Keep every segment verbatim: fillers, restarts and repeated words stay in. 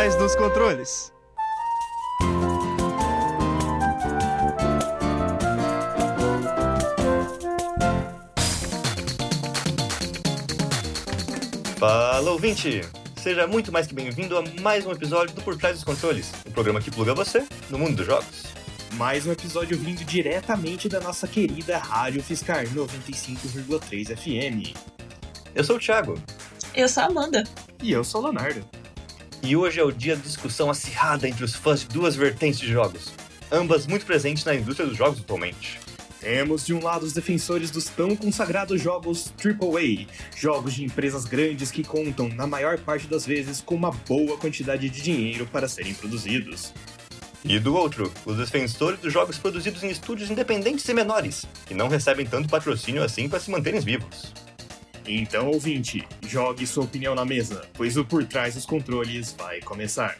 atrás dos controles. Fala, ouvinte! Seja muito mais que bem-vindo a mais um episódio do Por Trás dos Controles, o programa que pluga você no mundo dos jogos. Mais um episódio vindo diretamente da nossa querida Rádio Fiscar noventa e cinco vírgula três F M. Eu sou o Thiago. Eu sou a Amanda. E eu sou o Leonardo. E hoje é o dia de discussão acirrada entre os fãs de duas vertentes de jogos, ambas muito presentes na indústria dos jogos atualmente. Temos de um lado os defensores dos tão consagrados jogos triplo A, jogos de empresas grandes que contam, na maior parte das vezes, com uma boa quantidade de dinheiro para serem produzidos. E do outro, os defensores dos jogos produzidos em estúdios independentes e menores, que não recebem tanto patrocínio assim para se manterem vivos. Então, ouvinte, jogue sua opinião na mesa, pois o Por Trás dos Controles vai começar.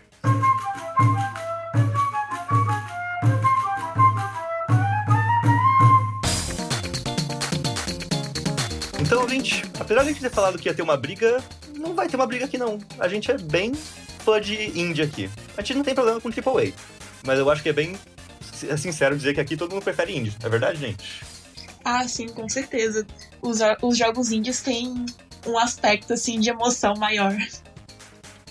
Então, ouvinte, apesar de a gente ter falado que ia ter uma briga, não vai ter uma briga aqui não. A gente é bem fã de indie aqui. A gente não tem problema com triplo A, mas eu acho que é bem sincero dizer que aqui todo mundo prefere indie, não é verdade, gente? Ah, sim, com certeza. Os, os jogos indies têm um aspecto, assim, de emoção maior.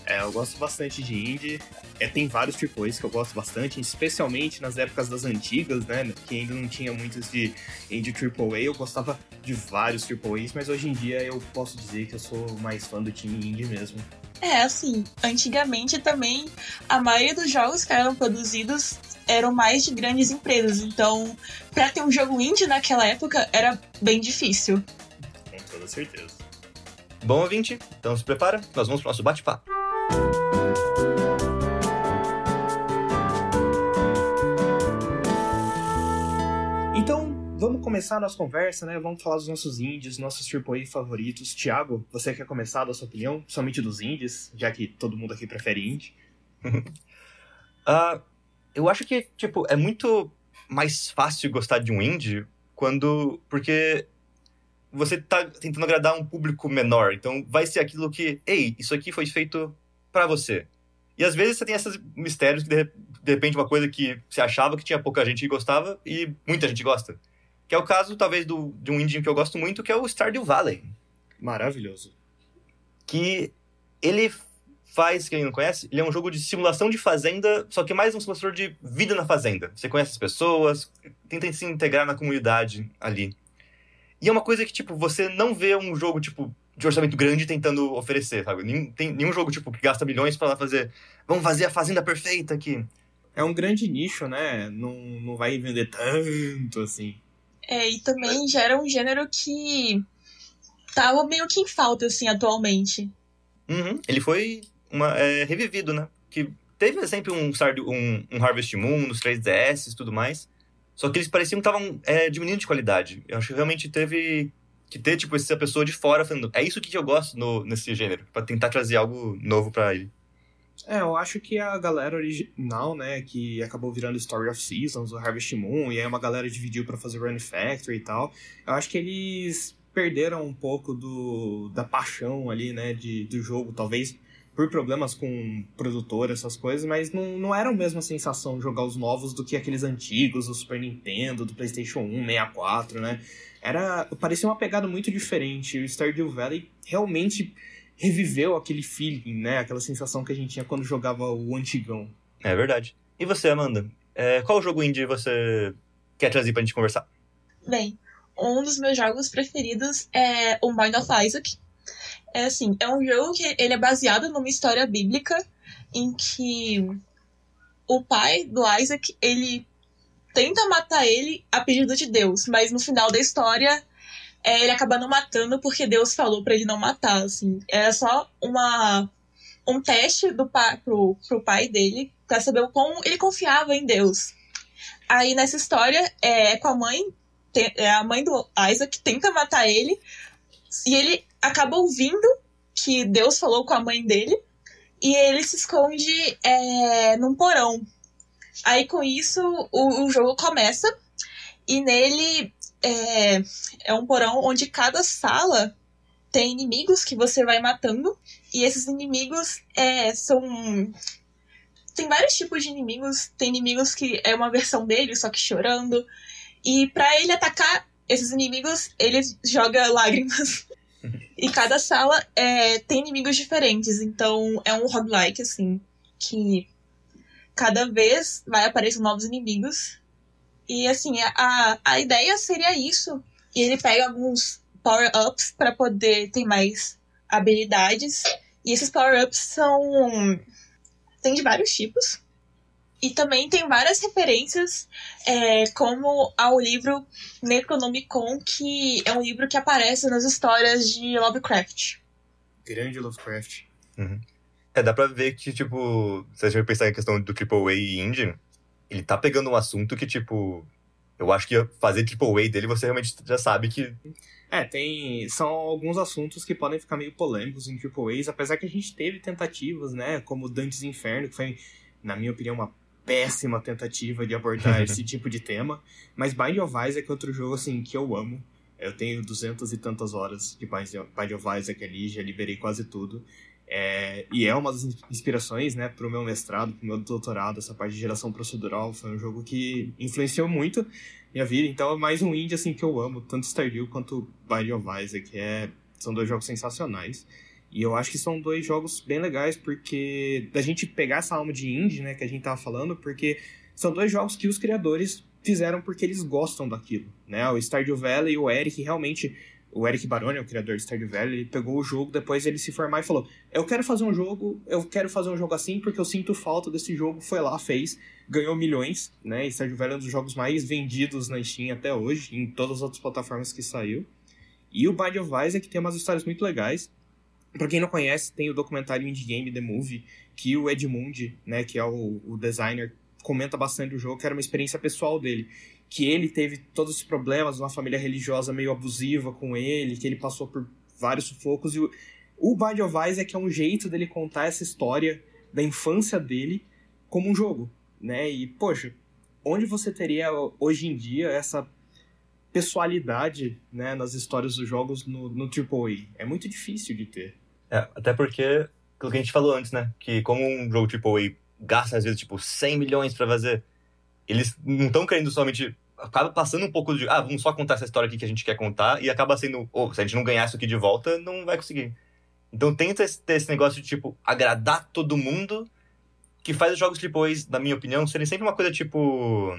É, eu gosto bastante de indie. É, tem vários triplo A's que eu gosto bastante, especialmente nas épocas das antigas, né? Que ainda não tinha muitos de indie triplo A. Eu gostava de vários triplo A's, mas hoje em dia eu posso dizer que eu sou mais fã do time indie mesmo. É, assim, antigamente também a maioria dos jogos que eram produzidos eram mais de grandes empresas, então pra ter um jogo indie naquela época era bem difícil. Com toda certeza. Bom, ouvinte, então se prepara, nós vamos pro nosso bate-papo. Então, vamos começar a nossa conversa, né? Vamos falar dos nossos indies, nossos triplo A favoritos. Thiago, você quer começar da sua opinião, somente dos indies, já que todo mundo aqui prefere indie? Ah... uh... Eu acho que, tipo, é muito mais fácil gostar de um indie quando... porque você tá tentando agradar um público menor. Então, vai ser aquilo que... Ei, isso aqui foi feito pra você. E, às vezes, você tem esses mistérios que, de, de repente, uma coisa que você achava que tinha pouca gente que gostava e muita gente gosta. Que é o caso, talvez, do, de um indie que eu gosto muito, que é o Stardew Valley. Maravilhoso. Que ele... faz, quem não conhece, ele é um jogo de simulação de fazenda, só que mais um simulador de vida na fazenda. Você conhece as pessoas, tenta se integrar na comunidade ali. E é uma coisa que, tipo, você não vê um jogo, tipo, de orçamento grande tentando oferecer, sabe? Nenhum, tem nenhum jogo, tipo, que gasta milhões pra lá fazer, vamos fazer a fazenda perfeita aqui. É um grande nicho, né? Não, não vai vender tanto, assim. É, e também já era um gênero que tava meio que em falta, assim, atualmente. Uhum, ele foi... Uma, é, revivido, né? Que teve sempre um, um, um Harvest Moon, nos três D S e tudo mais. Só que eles pareciam que estavam é, diminuindo de qualidade. Eu acho que realmente teve que ter, tipo, essa pessoa de fora falando, é isso que eu gosto no, nesse gênero, pra tentar trazer algo novo pra ele. É, eu acho que a galera original, né, que acabou virando Story of Seasons, o Harvest Moon, e aí uma galera dividiu pra fazer Run Factory e tal. Eu acho que eles perderam um pouco do, da paixão ali, né, de, do jogo, talvez... por problemas com produtor, essas coisas, mas não, não era a mesma sensação jogar os novos do que aqueles antigos, do Super Nintendo, do PlayStation um, sessenta e quatro, né? Era, parecia uma pegada muito diferente. O Stardew Valley realmente reviveu aquele feeling, né? Aquela sensação que a gente tinha quando jogava o antigão. É verdade. E você, Amanda? É, qual jogo indie você quer trazer pra gente conversar? Bem, um dos meus jogos preferidos é o Binding of Isaac. É assim, é um jogo que ele é baseado numa história bíblica em que o pai do Isaac, ele tenta matar ele a pedido de Deus, mas no final da história é, ele acaba não matando porque Deus falou pra ele não matar, assim. Era só uma, um teste do pa, pro, pro pai dele pra saber o quão ele confiava em Deus. Aí nessa história é com a mãe, tem, é a mãe do Isaac tenta matar ele e ele acaba ouvindo que Deus falou com a mãe dele e ele se esconde é, num porão. Aí com isso o, o jogo começa e nele é, é um porão onde cada sala tem inimigos que você vai matando, e esses inimigos é, são... Tem vários tipos de inimigos, tem inimigos que é uma versão dele, só que chorando, e pra ele atacar esses inimigos, ele joga lágrimas. E cada sala é, tem inimigos diferentes, então é um roguelike, assim, que cada vez vai aparecer novos inimigos. E, assim, a, a ideia seria isso. E ele pega alguns power-ups pra poder ter mais habilidades. E esses power-ups são... Tem de vários tipos. E também tem várias referências, é, como ao livro Necronomicon, que é um livro que aparece nas histórias de Lovecraft. Grande Lovecraft. Uhum. É, dá pra ver que, tipo, se a gente pensar em questão do Triple A e Indie, ele tá pegando um assunto que, tipo... Eu acho que fazer Triple A dele, você realmente já sabe que... É, tem... São alguns assuntos que podem ficar meio polêmicos em Triple A's, apesar que a gente teve tentativas, né? Como Dante's Inferno, que foi, na minha opinião, uma péssima tentativa de abordar esse tipo de tema. Mas Binding of Isaac é outro jogo, assim, que eu amo. Eu tenho duzentas e tantas horas de Binding of Isaac ali, já liberei quase tudo. É, e é uma das inspirações, né, pro meu mestrado, pro meu doutorado, essa parte de geração procedural. Foi um jogo que influenciou muito minha vida. Então é mais um indie, assim, que eu amo, tanto Stardew quanto Binding of Isaac, que é, são dois jogos sensacionais. E eu acho que são dois jogos bem legais, porque da gente pegar essa alma de indie, né, que a gente tava falando, porque são dois jogos que os criadores fizeram porque eles gostam daquilo, né? O Stardew Valley e o Eric realmente... O Eric Barone, o criador de Stardew Valley, ele pegou o jogo, depois ele se formou e falou: eu quero fazer um jogo, eu quero fazer um jogo assim, porque eu sinto falta desse jogo. Foi lá, fez, ganhou milhões, né? E Stardew Valley é um dos jogos mais vendidos na Steam até hoje, em todas as outras plataformas que saiu. E o Binding of Isaac tem umas histórias muito legais. Pra quem não conhece, tem o documentário Indie Game: The Movie, que o Edmund, né, que é o, o designer, comenta bastante o jogo, que era uma experiência pessoal dele. Que ele teve todos os problemas, uma família religiosa meio abusiva com ele, que ele passou por vários sufocos. E o, o Binding of Isaac é um jeito dele contar essa história da infância dele como um jogo, né? E, poxa, onde você teria hoje em dia essa pessoalidade, né, nas histórias dos jogos no, no Triple A? É muito difícil de ter. É, até porque, pelo que a gente falou antes, né? Que como um jogo Triple A gasta, às vezes, tipo, cem milhões pra fazer... Eles não estão querendo somente... Acaba passando um pouco de... Ah, vamos só contar essa história aqui que a gente quer contar. E acaba sendo... Oh, se a gente não ganhar isso aqui de volta, não vai conseguir. Então tenta ter esse negócio de, tipo, agradar todo mundo. Que faz os jogos depois, na minha opinião, serem sempre uma coisa, tipo...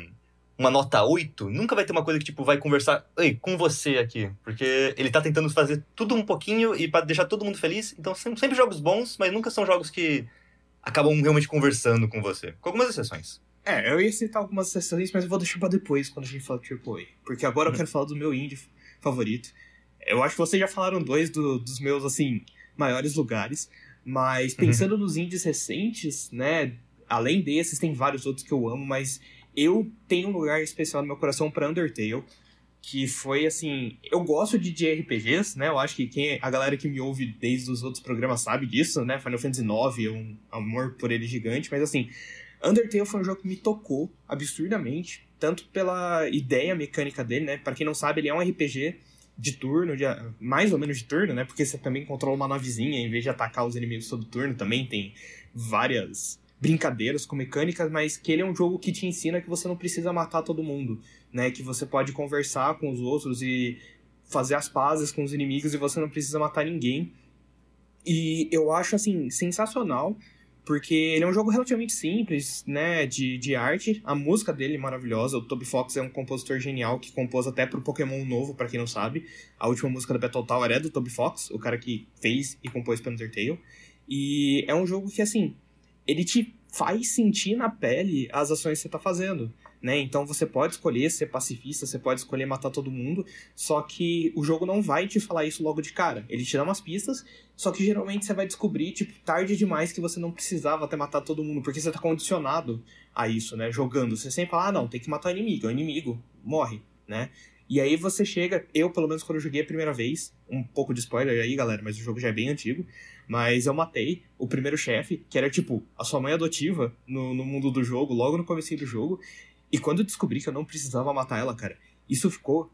Uma nota oito. Nunca vai ter uma coisa que, tipo, vai conversar... Ei, com você aqui. Porque ele tá tentando fazer tudo um pouquinho e pra deixar todo mundo feliz. Então são sempre jogos bons, mas nunca são jogos que... Acabam realmente conversando com você. Com algumas exceções. É, eu ia citar algumas sessões, mas eu vou deixar pra depois, quando a gente falar do Triple A. Porque agora eu quero falar do meu indie favorito. Eu acho que vocês já falaram dois do, dos meus, assim, maiores lugares. Mas pensando nos indies recentes, né, além desses, tem vários outros que eu amo. Mas eu tenho um lugar especial no meu coração pra Undertale. Que foi, assim, eu gosto de J R P Gs, né? Eu acho que quem, a galera que me ouve desde os outros programas sabe disso, né? Final Fantasy nove é um amor por ele gigante, mas, assim... Undertale foi um jogo que me tocou absurdamente, tanto pela ideia mecânica dele, né? Pra quem não sabe, ele é um R P G de turno, de, mais ou menos de turno, né? Porque você também controla uma navezinha, em vez de atacar os inimigos todo turno, também tem várias brincadeiras com mecânicas, mas que ele é um jogo que te ensina que você não precisa matar todo mundo, né? Que você pode conversar com os outros e fazer as pazes com os inimigos e você não precisa matar ninguém. E eu acho, assim, sensacional... Porque ele é um jogo relativamente simples, né, de, de arte. A música dele é maravilhosa. O Toby Fox é um compositor genial que compôs até pro Pokémon novo, pra quem não sabe. A última música da Battle Tower é do Toby Fox, o cara que fez e compôs pra Undertale. E é um jogo que, assim, ele te faz sentir na pele as ações que você tá fazendo, né? Então você pode escolher ser pacifista, você pode escolher matar todo mundo, só que o jogo não vai te falar isso logo de cara. Ele te dá umas pistas, só que geralmente você vai descobrir, tipo, tarde demais que você não precisava até matar todo mundo, porque você tá condicionado a isso, né? Jogando, você sempre fala, ah, não, tem que matar o inimigo, é o inimigo, morre, né? E aí você chega, eu pelo menos quando eu joguei a primeira vez, um pouco de spoiler aí, galera, mas o jogo já é bem antigo, mas eu matei o primeiro chefe, que era tipo a sua mãe adotiva no, no mundo do jogo, logo no comecinho do jogo, e quando eu descobri que eu não precisava matar ela, cara, isso ficou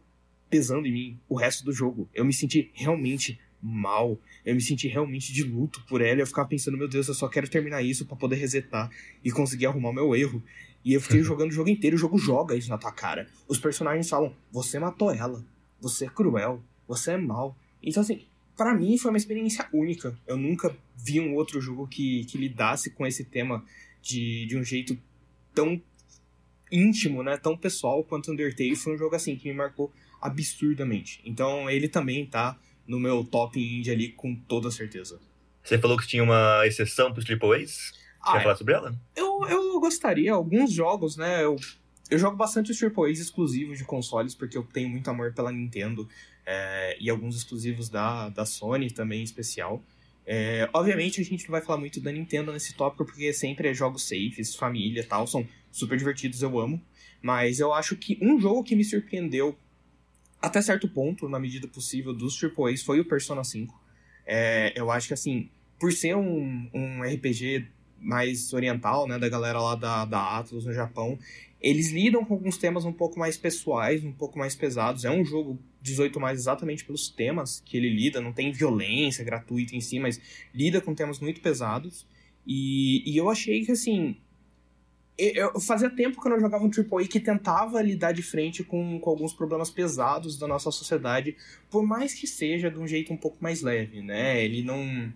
pesando em mim o resto do jogo. Eu me senti realmente mal. Eu me senti realmente de luto por ela. Eu ficava pensando, meu Deus, eu só quero terminar isso pra poder resetar e conseguir arrumar meu erro. E eu fiquei jogando o jogo inteiro. O jogo joga isso na tua cara. Os personagens falam, você matou ela, você é cruel, você é mal. Então assim, pra mim foi uma experiência única. Eu nunca vi um outro jogo que, que lidasse com esse tema de, de um jeito tão íntimo, né, tão pessoal quanto Undertale. Foi um jogo assim que me marcou absurdamente. Então ele também tá no meu top indie ali com toda certeza. Você falou que tinha uma exceção pros Triple A's? Ah, quer é. falar sobre ela? Eu, eu gostaria. Alguns jogos, né, eu, eu jogo bastante os Triple A's exclusivos de consoles, porque eu tenho muito amor pela Nintendo, é, e alguns exclusivos da, da Sony também em especial. É, obviamente a gente não vai falar muito da Nintendo nesse tópico, porque sempre é jogos safes, família e tal, são super divertidos, eu amo. Mas eu acho que um jogo que me surpreendeu até certo ponto, na medida possível, dos Triple A's foi o Persona cinco. É, eu acho que assim, por ser um, um R P G mais oriental, né, da galera lá da, da Atlas no Japão, eles lidam com alguns temas um pouco mais pessoais, um pouco mais pesados. É um jogo dezoito mais exatamente pelos temas que ele lida, não tem violência gratuita em si, mas lida com temas muito pesados. E, e eu achei que, assim, eu fazia tempo que eu não jogava um Triple A que tentava lidar de frente com, com alguns problemas pesados da nossa sociedade, por mais que seja de um jeito um pouco mais leve, né? Ele não...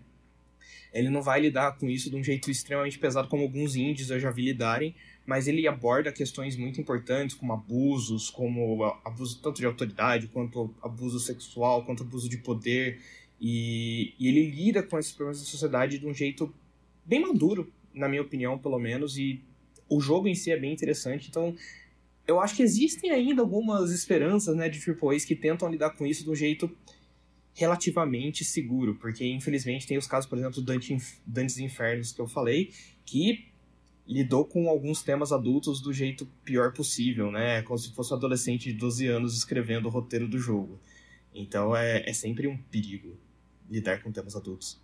Ele não vai lidar com isso de um jeito extremamente pesado, como alguns indies eu já vi lidarem, mas ele aborda questões muito importantes, como abusos, como abuso tanto de autoridade, quanto abuso sexual, quanto abuso de poder, e, e ele lida com esses problemas da sociedade de um jeito bem maduro, na minha opinião, pelo menos, e o jogo em si é bem interessante, então eu acho que existem ainda algumas esperanças, né, de Triple A's que tentam lidar com isso de um jeito relativamente seguro, porque infelizmente tem os casos, por exemplo, do Dante's Inferno que eu falei, que lidou com alguns temas adultos do jeito pior possível, né? Como se fosse um adolescente de doze anos escrevendo o roteiro do jogo. Então é, é sempre um perigo lidar com temas adultos.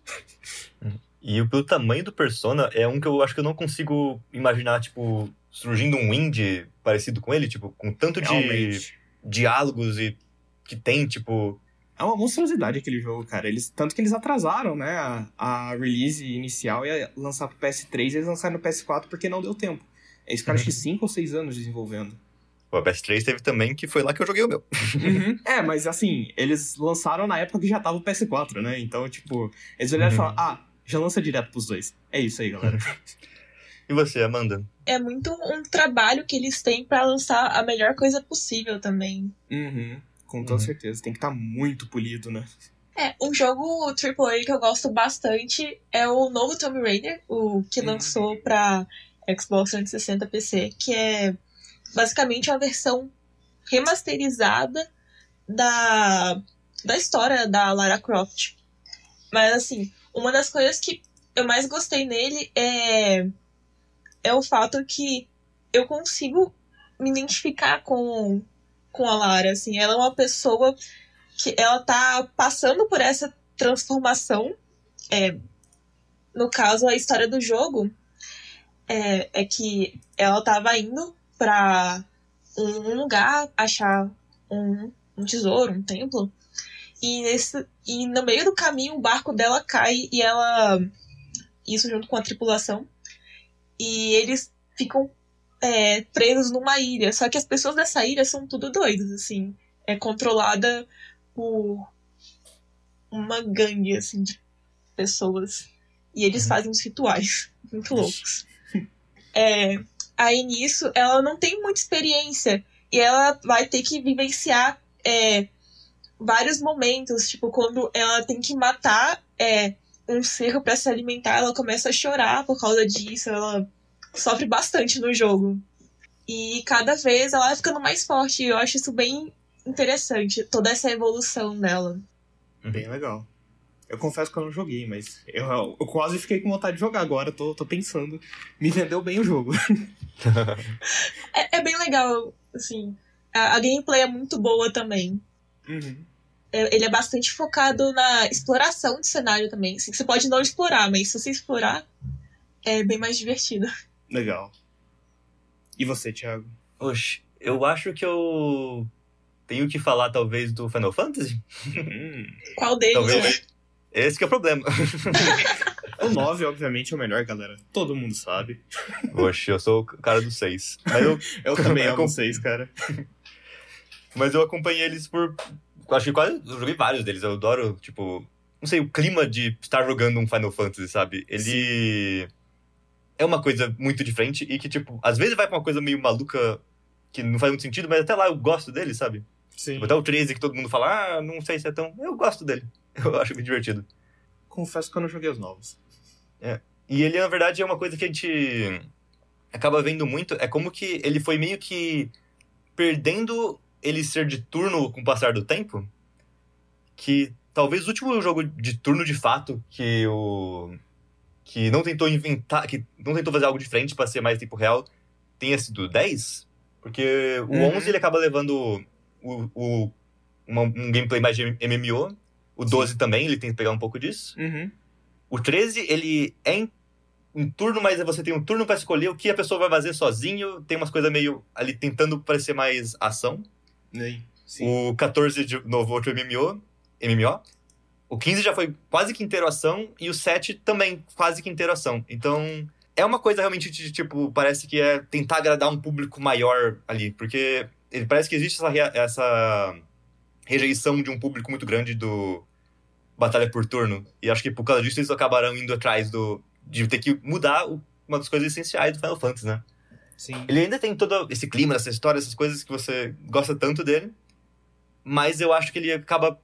E pelo tamanho do Persona, é um que eu acho que eu não consigo imaginar, tipo, surgindo um indie parecido com ele, tipo, com tanto Realmente. de diálogos e que tem, tipo... É uma monstruosidade aquele jogo, cara. Eles, tanto que eles atrasaram, né, a, a release inicial e a lançar pro P S três, eles lançaram no P S quatro porque não deu tempo. Eles ficaram, acho que cinco ou seis anos desenvolvendo. O P S três teve também, que foi lá que eu joguei o meu. Uhum. É, mas assim, eles lançaram na época que já tava o P S quatro, né? Então, tipo, eles olharam uhum. e falaram, ah, já lança direto pros dois. É isso aí, galera. E você, Amanda? É muito um trabalho que eles têm pra lançar a melhor coisa possível também. Uhum. Com toda uhum. certeza, tem que estar tá muito polido, né? É, um jogo Triple A que eu gosto bastante é o novo Tomb Raider, o que uhum. lançou pra Xbox trezentos e sessenta P C, que é basicamente uma versão remasterizada da, da história da Lara Croft. Mas, assim, uma das coisas que eu mais gostei nele é, é o fato que eu consigo me identificar com... com a Lara, assim, ela é uma pessoa que ela tá passando por essa transformação, é, no caso a história do jogo é, é que ela tava indo pra um lugar achar um, um tesouro, um templo, e, nesse, e no meio do caminho o barco dela cai e ela, isso junto com a tripulação, e eles ficam É, presos numa ilha, só que as pessoas dessa ilha são tudo doidas, assim, é controlada por uma gangue, assim, de pessoas, e eles uhum. fazem uns rituais muito loucos. É, aí nisso ela não tem muita experiência e ela vai ter que vivenciar é, vários momentos, tipo, quando ela tem que matar é, um cerco pra se alimentar, ela começa a chorar por causa disso, ela sofre bastante no jogo. E cada vez ela vai ficando mais forte. E eu acho isso bem interessante. Toda essa evolução dela. Bem legal. Eu confesso que eu não joguei, mas eu, eu quase fiquei com vontade de jogar agora. Tô, tô pensando. Me vendeu bem o jogo. é, é bem legal, assim. A, a gameplay é muito boa também. Uhum. É, ele é bastante focado na exploração de cenário também. Assim, você pode não explorar, mas se você explorar, é bem mais divertido. Legal. E você, Thiago? Oxe, eu acho que eu Tenho que falar, talvez, do Final Fantasy? Qual deles? Talvez, né? Esse que é o problema. O nove, obviamente, é o melhor, galera. Todo mundo sabe. Oxe, eu sou o cara do seis. Mas eu, eu também eu amo o seis, cara. Mas eu acompanhei eles por... Acho que quase... Eu joguei vários deles. Eu adoro, tipo... Não sei, o clima de estar jogando um Final Fantasy, sabe? Ele... Sim. É uma coisa muito diferente e que, tipo... Às vezes vai pra uma coisa meio maluca que não faz muito sentido, mas até lá eu gosto dele, sabe? Sim. Até o treze que todo mundo fala, ah, não sei se é tão... Eu gosto dele. Eu acho bem divertido. Confesso que eu não joguei os novos. É. E ele, na verdade, é uma coisa que a gente acaba vendo muito. É como que ele foi meio que perdendo ele ser de turno com o passar do tempo. Que talvez o último jogo de turno, de fato, que o... que não tentou inventar... que não tentou fazer algo diferente pra ser mais tempo real, tenha sido o dez. Porque o uhum. onze, ele acaba levando o, o, uma, um gameplay mais de M M O. O doze Sim. também, ele tem que pegar um pouco disso. Uhum. O treze, ele é em, em turno, mas você tem um turno pra escolher o que a pessoa vai fazer sozinho. Tem umas coisas meio ali tentando parecer mais ação. Sim. O catorze, de novo, outro M M O. O quinze já foi quase que inteiro ação. E o sete também, quase que inteiro ação. Então, é uma coisa realmente de, tipo, parece que é tentar agradar um público maior ali. Porque ele parece que existe essa... essa rejeição de um público muito grande do Batalha por Turno. E acho que por causa disso eles acabarão indo atrás do, de ter que mudar o, uma das coisas essenciais do Final Fantasy, né? Sim. Ele ainda tem todo esse clima, essa história, essas coisas que você gosta tanto dele. Mas eu acho que ele acaba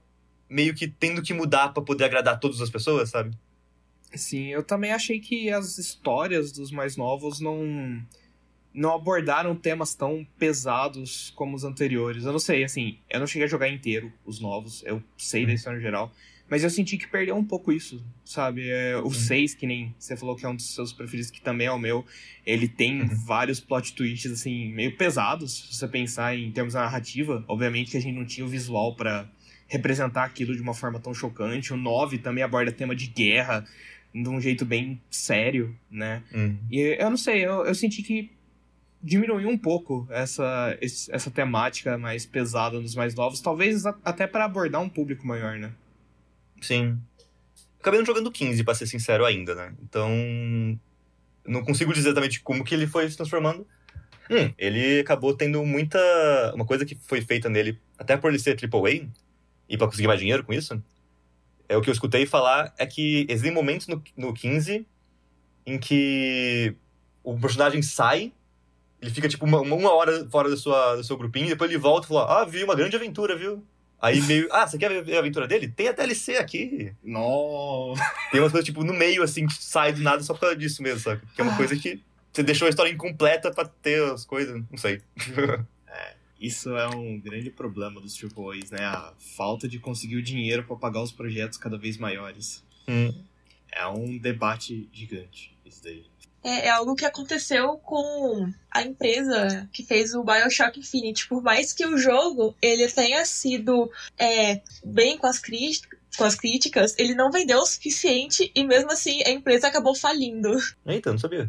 meio que tendo que mudar pra poder agradar todas as pessoas, sabe? Sim, eu também achei que as histórias dos mais novos não... não abordaram temas tão pesados como os anteriores. Eu não sei, assim, eu não cheguei a jogar inteiro os novos, eu sei da história em geral, mas eu senti que perdeu um pouco isso, sabe? É, o seis, que nem você falou que é um dos seus preferidos, que também é o meu, ele tem uhum. vários plot twists, assim, meio pesados, se você pensar em termos da narrativa. Obviamente que a gente não tinha o visual pra representar aquilo de uma forma tão chocante. O nove também aborda tema de guerra de um jeito bem sério, né? Uhum. E eu não sei, eu, eu senti que diminuiu um pouco essa, essa temática mais pesada nos mais novos, talvez até para abordar um público maior, né? Sim. Acabei não jogando quinze, para ser sincero, ainda, né? Então, não consigo dizer exatamente como que ele foi se transformando. Hum, ele acabou tendo muita... Uma coisa que foi feita nele, até por ele ser triplo A, e para conseguir mais dinheiro com isso, é o que eu escutei falar, é que existem momentos no, no quinze em que o personagem sai... Ele fica, tipo, uma, uma hora fora do, sua, do seu grupinho, depois ele volta e fala, ah, vi uma grande aventura, viu? Aí meio, ah, você quer ver a aventura dele? Tem a D L C aqui. Nossa. Tem umas coisas, tipo, no meio, assim, que sai do nada só por causa disso mesmo, sabe? Que é uma coisa que você deixou a história incompleta pra ter as coisas, não sei. É, isso é um grande problema dos triplo A's, né? A falta de conseguir o dinheiro pra pagar os projetos cada vez maiores. Hum. É um debate gigante, isso daí. É algo que aconteceu com a empresa que fez o Bioshock Infinite. Por mais que o jogo ele tenha sido é, bem com as, cri- com as críticas, ele não vendeu o suficiente e mesmo assim a empresa acabou falindo. Eita, não sabia.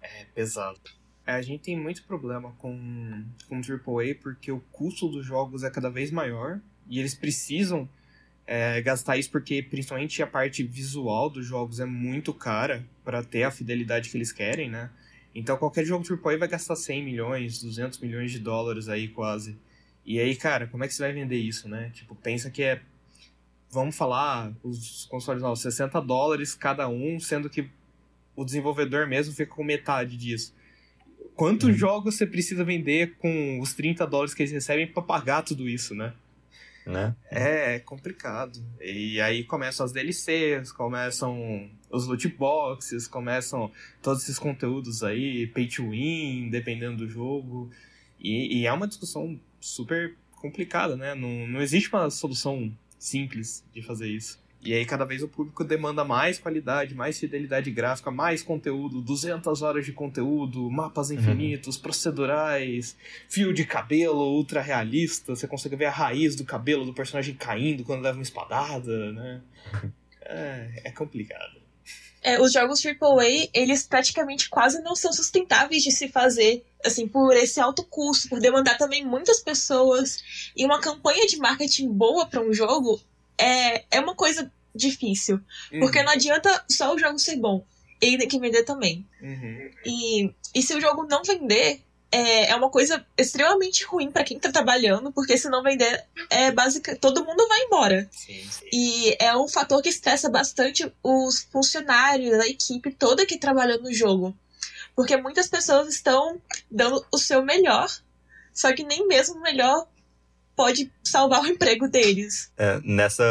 É pesado. É, a gente tem muito problema com, com triplo A porque o custo dos jogos é cada vez maior e eles precisam É, gastar isso porque principalmente a parte visual dos jogos é muito cara para ter a fidelidade que eles querem, né? Então qualquer jogo triplo A vai gastar cem milhões, duzentos milhões de dólares aí quase. E aí, cara, como é que você vai vender isso, né? Tipo, pensa que é... Vamos falar, os consoles novos, sessenta dólares cada um, sendo que o desenvolvedor mesmo fica com metade disso. Quantos hum. jogos você precisa vender com os trinta dólares que eles recebem para pagar tudo isso, né? Né? É, é complicado. E aí começam as D L Cs, começam os loot boxes, começam todos esses conteúdos aí, pay to win, dependendo do jogo. E, e é uma discussão super complicada, né? Não, não existe uma solução simples de fazer isso. E aí cada vez o público demanda mais qualidade, mais fidelidade gráfica, mais conteúdo, duzentas horas de conteúdo, mapas infinitos, uhum. procedurais, fio de cabelo ultra realista, você consegue ver a raiz do cabelo do personagem caindo quando leva uma espadada, né? É, é complicado. é, os jogos triplo A, eles praticamente quase não são sustentáveis de se fazer, assim, por esse alto custo, por demandar também muitas pessoas. E uma campanha de marketing boa para um jogo é, é uma coisa difícil. Uhum. Porque não adianta só o jogo ser bom. Ele tem que vender também. Uhum. E, e se o jogo não vender, é, é uma coisa extremamente ruim para quem tá trabalhando, porque se não vender, é básica, todo mundo vai embora. Sim, sim. E é um fator que estressa bastante os funcionários, a equipe toda que trabalha no jogo. Porque muitas pessoas estão dando o seu melhor, só que nem mesmo o melhor pode salvar o emprego deles. É, nessa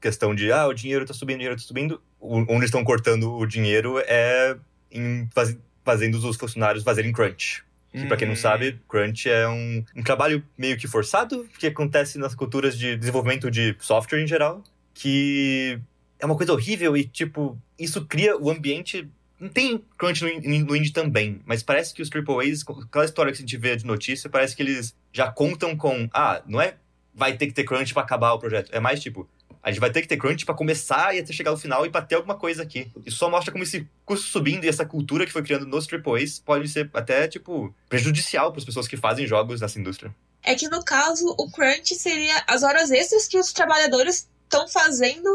questão de, ah, o dinheiro tá subindo, o dinheiro tá subindo, onde estão cortando o dinheiro é em faz, fazendo os funcionários fazerem crunch. Que, pra quem não sabe, crunch é um, um trabalho meio que forçado, que acontece nas culturas de desenvolvimento de software em geral, que é uma coisa horrível e, tipo, isso cria o ambiente... Tem crunch no, no indie também, mas parece que os triplo A's, aquela história que a gente vê de notícia, parece que eles já contam com... Ah, não é vai ter que ter crunch pra acabar o projeto, é mais tipo... A gente vai ter que ter crunch pra começar e até chegar no final e pra ter alguma coisa aqui. Isso só mostra como esse custo subindo e essa cultura que foi criando nos triplo A's pode ser até, tipo, prejudicial pras pessoas que fazem jogos nessa indústria. É que, no caso, o crunch seria as horas extras que os trabalhadores estão fazendo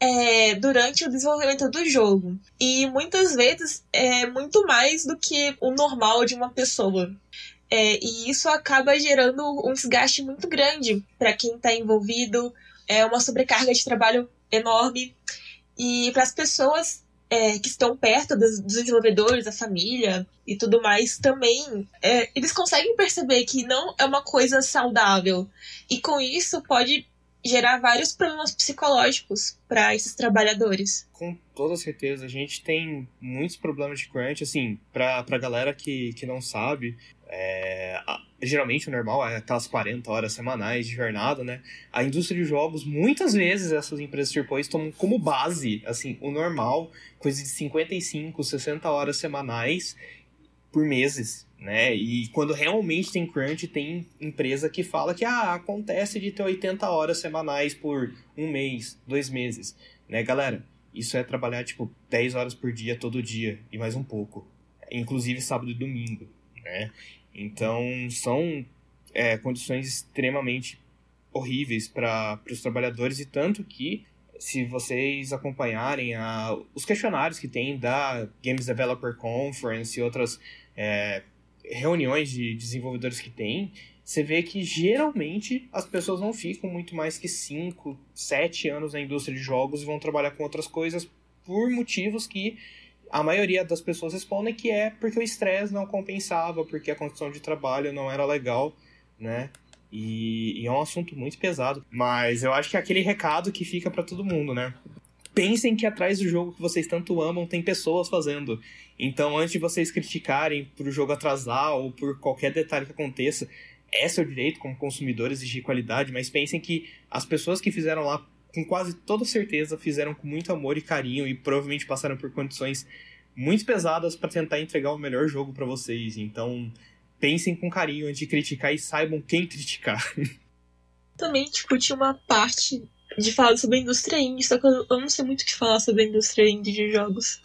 é, durante o desenvolvimento do jogo. E, muitas vezes, é muito mais do que o normal de uma pessoa. É, e isso acaba gerando um desgaste muito grande pra quem tá envolvido... É uma sobrecarga de trabalho enorme. E para as pessoas é, que estão perto dos desenvolvedores, da família e tudo mais também, é, eles conseguem perceber que não é uma coisa saudável. E com isso pode gerar vários problemas psicológicos para esses trabalhadores. Com toda certeza. A gente tem muitos problemas de crunch. Assim, para a galera que, que não sabe... É, geralmente o normal é aquelas quarenta horas semanais de jornada, né? A indústria de jogos, muitas vezes essas empresas triplo A's tomam como base assim, o normal, coisa de cinquenta e cinco, sessenta horas semanais por meses, né? E quando realmente tem crunch, tem empresa que fala que ah, acontece de ter oitenta horas semanais por um mês, dois meses, né, galera? Isso é trabalhar tipo dez horas por dia, todo dia, e mais um pouco, inclusive sábado e domingo, né? Então, são é, condições extremamente horríveis para os trabalhadores, e tanto que, se vocês acompanharem a, os questionários que tem da Games Developer Conference e outras é, reuniões de desenvolvedores que tem, você vê que, geralmente, as pessoas não ficam muito mais que cinco, sete anos na indústria de jogos e vão trabalhar com outras coisas por motivos que... A maioria das pessoas respondem que é porque o estresse não compensava, porque a condição de trabalho não era legal, né? E, e é um assunto muito pesado. Mas eu acho que é aquele recado que fica pra todo mundo, né? Pensem que atrás do jogo que vocês tanto amam tem pessoas fazendo. Então, antes de vocês criticarem por o jogo atrasar ou por qualquer detalhe que aconteça, é seu direito como consumidor exigir qualidade, mas pensem que as pessoas que fizeram lá com quase toda certeza fizeram com muito amor e carinho e provavelmente passaram por condições muito pesadas para tentar entregar o melhor jogo para vocês. Então, pensem com carinho antes de criticar e saibam quem criticar. Também, tipo, tinha uma parte de falar sobre a indústria indie, só que eu não sei muito o que falar sobre a indústria indie de jogos.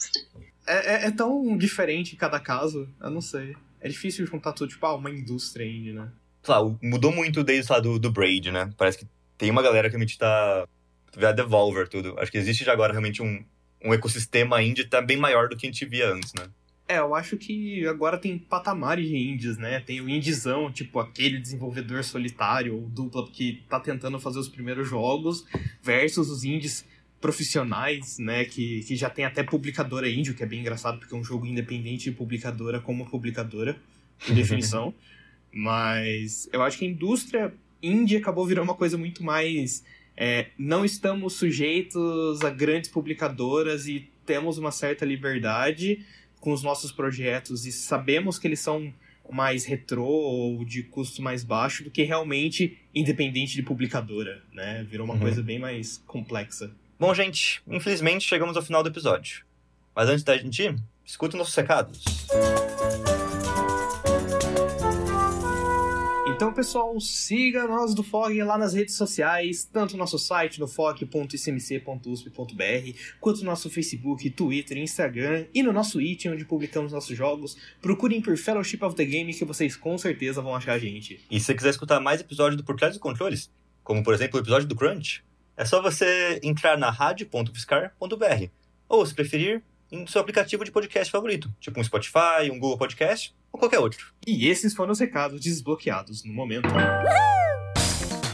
É, é, é tão diferente em cada caso, eu não sei. É difícil juntar tudo, tipo, ah, uma indústria indie, né? Sei lá, mudou muito desde lá do, do Braid, né? Parece que tem uma galera que a gente tá... vê a Devolver, tudo. Acho que existe já agora realmente um, um ecossistema indie tá bem maior do que a gente via antes, né? É, eu acho que agora tem patamares de indies, né? Tem o indizão, tipo, aquele desenvolvedor solitário ou dupla que tá tentando fazer os primeiros jogos versus os indies profissionais, né? Que, que já tem até publicadora indie, o que é bem engraçado porque é um jogo independente de publicadora como publicadora, por definição. Mas eu acho que a indústria indie acabou virando uma coisa muito mais... É, não estamos sujeitos a grandes publicadoras e temos uma certa liberdade com os nossos projetos e sabemos que eles são mais retrô ou de custo mais baixo do que realmente independente de publicadora, né? Virou uma uhum. coisa bem mais complexa. Bom, gente, infelizmente chegamos ao final do episódio. Mas antes da gente ir, escuta nossos recados. Então, pessoal, siga nós do Fog lá nas redes sociais, tanto nosso site no fog ponto s m c ponto u s p ponto b r, quanto no nosso Facebook, Twitter, Instagram e no nosso Itch, onde publicamos nossos jogos. Procurem por Fellowship of the Game que vocês com certeza vão achar a gente. E se você quiser escutar mais episódios do Por Trás dos Controles, como por exemplo o episódio do Crunch, é só você entrar na rádio ponto fiscar ponto b r ou, se preferir, no seu aplicativo de podcast favorito, tipo um Spotify, um Google Podcast ou qualquer outro. E esses foram os recados desbloqueados no momento.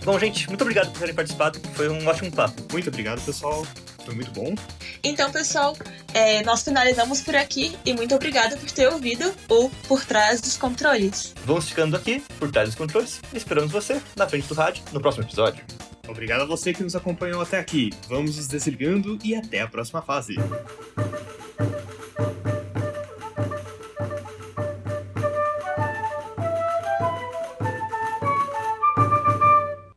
Bom, gente, muito obrigado por terem participado, foi um ótimo papo. Muito obrigado, pessoal, foi muito bom. Então, pessoal, é, nós finalizamos por aqui e muito obrigado por ter ouvido o Por Trás dos Controles. Vamos ficando aqui, Por Trás dos Controles, esperamos você na frente do rádio no próximo episódio. Obrigado a você que nos acompanhou até aqui. Vamos nos desligando e até a próxima fase.